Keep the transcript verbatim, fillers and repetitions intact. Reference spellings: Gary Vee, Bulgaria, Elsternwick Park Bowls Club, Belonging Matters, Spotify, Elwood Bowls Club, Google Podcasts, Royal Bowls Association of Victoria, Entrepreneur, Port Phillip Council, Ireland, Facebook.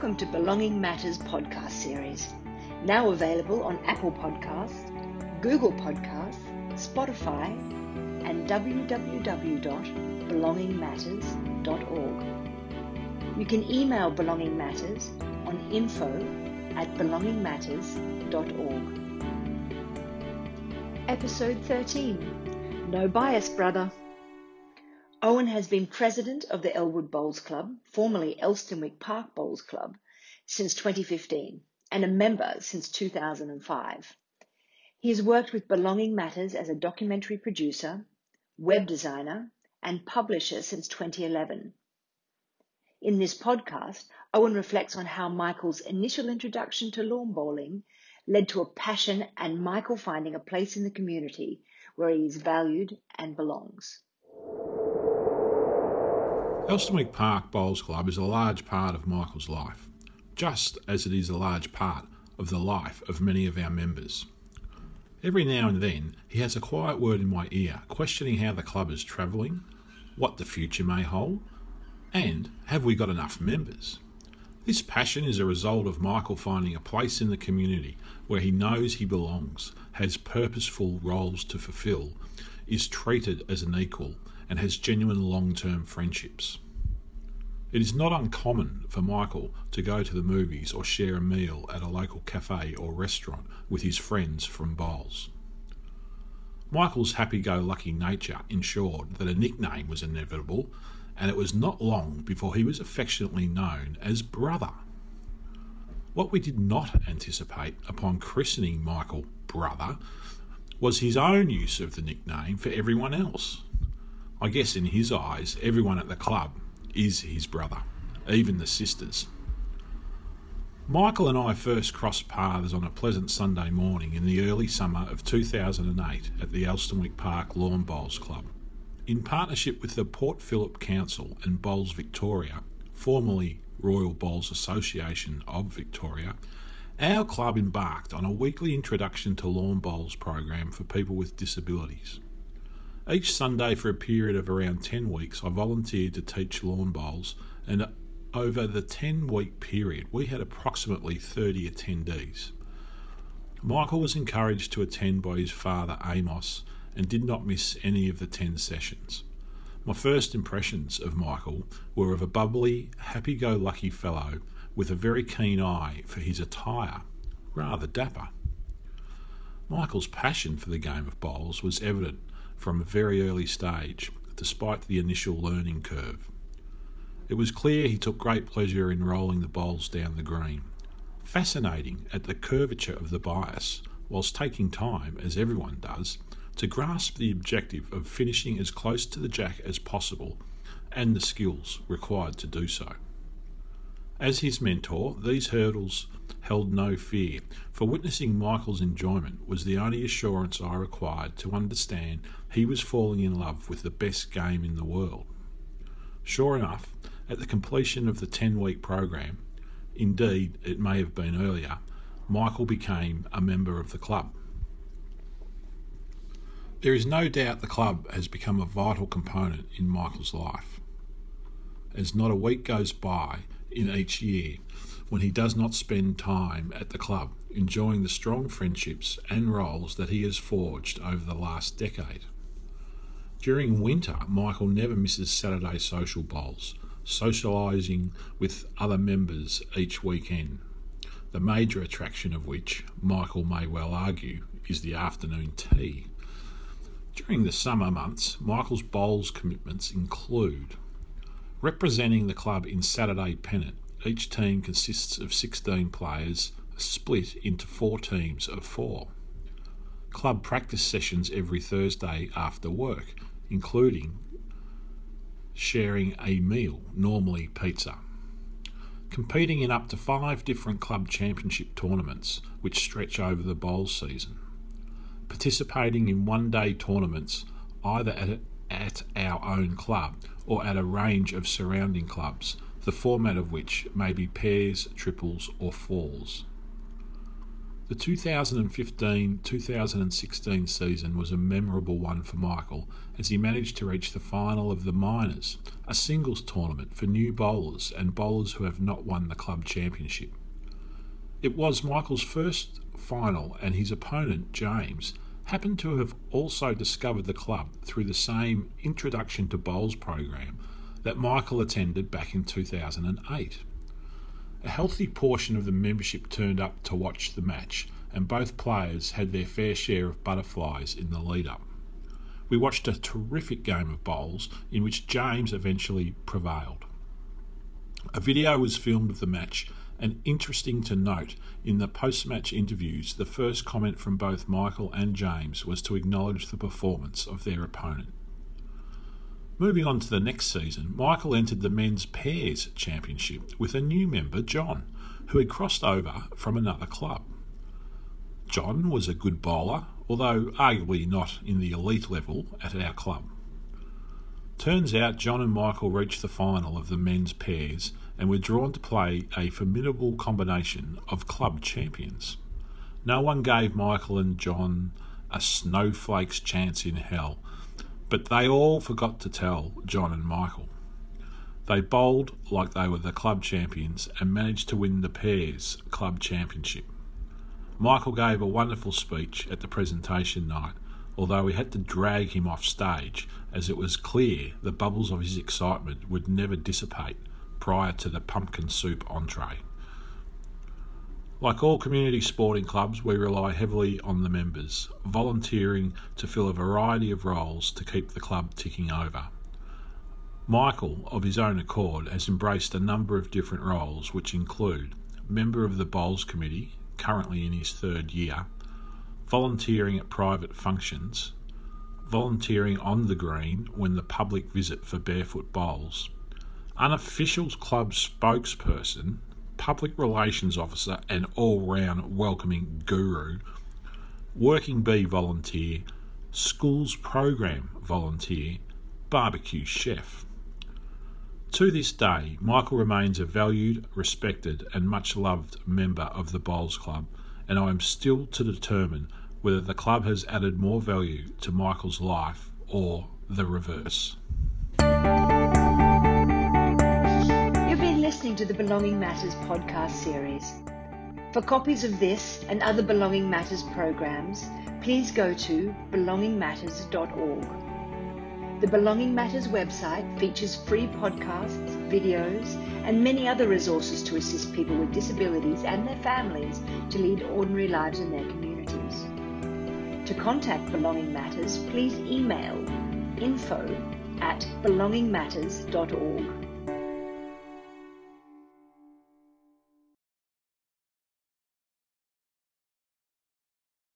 welcome to Belonging Matters podcast series, now available on Apple Podcasts, Google Podcasts, Spotify, and w w w dot belonging matters dot org. You can email Belonging Matters on info at belonging matters dot org. Episode thirteen, No Bias Brother. Owen has been president of the Elwood Bowls Club, formerly Elsternwick Park Bowls Club, since twenty fifteen and a member since two thousand five. He has worked with Belonging Matters as a documentary producer, web designer, and publisher since twenty eleven. In this podcast, Owen reflects on how Michael's initial introduction to lawn bowling led to a passion and Michael finding a place in the community where he is valued and belongs. Elsternwick Park Bowls Club is a large part of Michael's life, just as it is a large part of the life of many of our members. Every now and then, he has a quiet word in my ear, questioning how the club is travelling, what the future may hold, and have we got enough members? This passion is a result of Michael finding a place in the community where he knows he belongs, has purposeful roles to fulfil, is treated as an equal, and has genuine long-term friendships. It is not uncommon for Michael to go to the movies or share a meal at a local cafe or restaurant with his friends from bowls. Michael's happy-go-lucky nature ensured that a nickname was inevitable, and it was not long before he was affectionately known as Brother. What we did not anticipate upon christening Michael Brother was his own use of the nickname for everyone else. I guess in his eyes, everyone at the club is his brother, even the sisters. Michael and I first crossed paths on a pleasant Sunday morning in the early summer of two thousand eight at the Elsternwick Park Lawn Bowls Club. In partnership with the Port Phillip Council and Bowls Victoria, formerly Royal Bowls Association of Victoria, our club embarked on a weekly introduction to lawn bowls program for people with disabilities. Each Sunday for a period of around ten weeks, I volunteered to teach lawn bowls, and over the ten-week period, we had approximately thirty attendees. Michael was encouraged to attend by his father, Amos, and did not miss any of the ten sessions. My first impressions of Michael were of a bubbly, happy-go-lucky fellow with a very keen eye for his attire, rather dapper. Michael's passion for the game of bowls was evident from a very early stage, despite the initial learning curve. It was clear he took great pleasure in rolling the bowls down the green, fascinating at the curvature of the bias, whilst taking time, as everyone does, to grasp the objective of finishing as close to the jack as possible, and the skills required to do so. As his mentor, these hurdles held no fear, for witnessing Michael's enjoyment was the only assurance I required to understand he was falling in love with the best game in the world. Sure enough, at the completion of the ten-week program, indeed it may have been earlier, Michael became a member of the club. There is no doubt the club has become a vital component in Michael's life, as not a week goes by in each year when he does not spend time at the club enjoying the strong friendships and roles that he has forged over the last decade. During winter, Michael never misses Saturday social bowls, socialising with other members each weekend, the major attraction of which, Michael may well argue, is the afternoon tea. During the summer months, Michael's bowls commitments include representing the club in Saturday Pennant. Each team consists of sixteen players, split into four teams of four. Club practice sessions every Thursday after work, including sharing a meal, normally pizza. Competing in up to five different club championship tournaments, which stretch over the bowl season. Participating in one-day tournaments, either at a at our own club or at a range of surrounding clubs, the format of which may be pairs, triples or fours. The two thousand fifteen two thousand sixteen season was a memorable one for Michael as he managed to reach the final of the Minors, a singles tournament for new bowlers and bowlers who have not won the club championship. It was Michael's first final and his opponent, James, happened to have also discovered the club through the same Introduction to Bowls program that Michael attended back in two thousand eight. A healthy portion of the membership turned up to watch the match, and both players had their fair share of butterflies in the lead-up. We watched a terrific game of bowls in which James eventually prevailed. A video was filmed of the match, and interesting to note, in the post-match interviews, the first comment from both Michael and James was to acknowledge the performance of their opponent. Moving on to the next season, Michael entered the Men's Pairs Championship with a new member, John, who had crossed over from another club. John was a good bowler, although arguably not in the elite level at our club. Turns out John and Michael reached the final of the Men's Pairs and were drawn to play a formidable combination of club champions. No one gave Michael and John a snowflake's chance in hell, but they all forgot to tell John and Michael. They bowled like they were the club champions and managed to win the Pairs Club Championship. Michael gave a wonderful speech at the presentation night, although we had to drag him off stage as it was clear the bubbles of his excitement would never dissipate prior to the pumpkin soup entree. Like all community sporting clubs, we rely heavily on the members, volunteering to fill a variety of roles to keep the club ticking over. Michael, of his own accord, has embraced a number of different roles, which include member of the Bowls Committee, currently in his third year, volunteering at private functions, volunteering on the green when the public visit for barefoot bowls, unofficial club spokesperson, public relations officer and all-round welcoming guru, working bee volunteer, schools program volunteer, barbecue chef. To this day, Michael remains a valued, respected and much loved member of the Bowls Club, and I am still to determine whether the club has added more value to Michael's life or the reverse. Listening to the Belonging Matters podcast series. For copies of this and other Belonging Matters programs, please go to belonging matters dot org. The Belonging Matters website features free podcasts, videos, and many other resources to assist people with disabilities and their families to lead ordinary lives in their communities. To contact Belonging Matters, please email info at belonging matters dot org.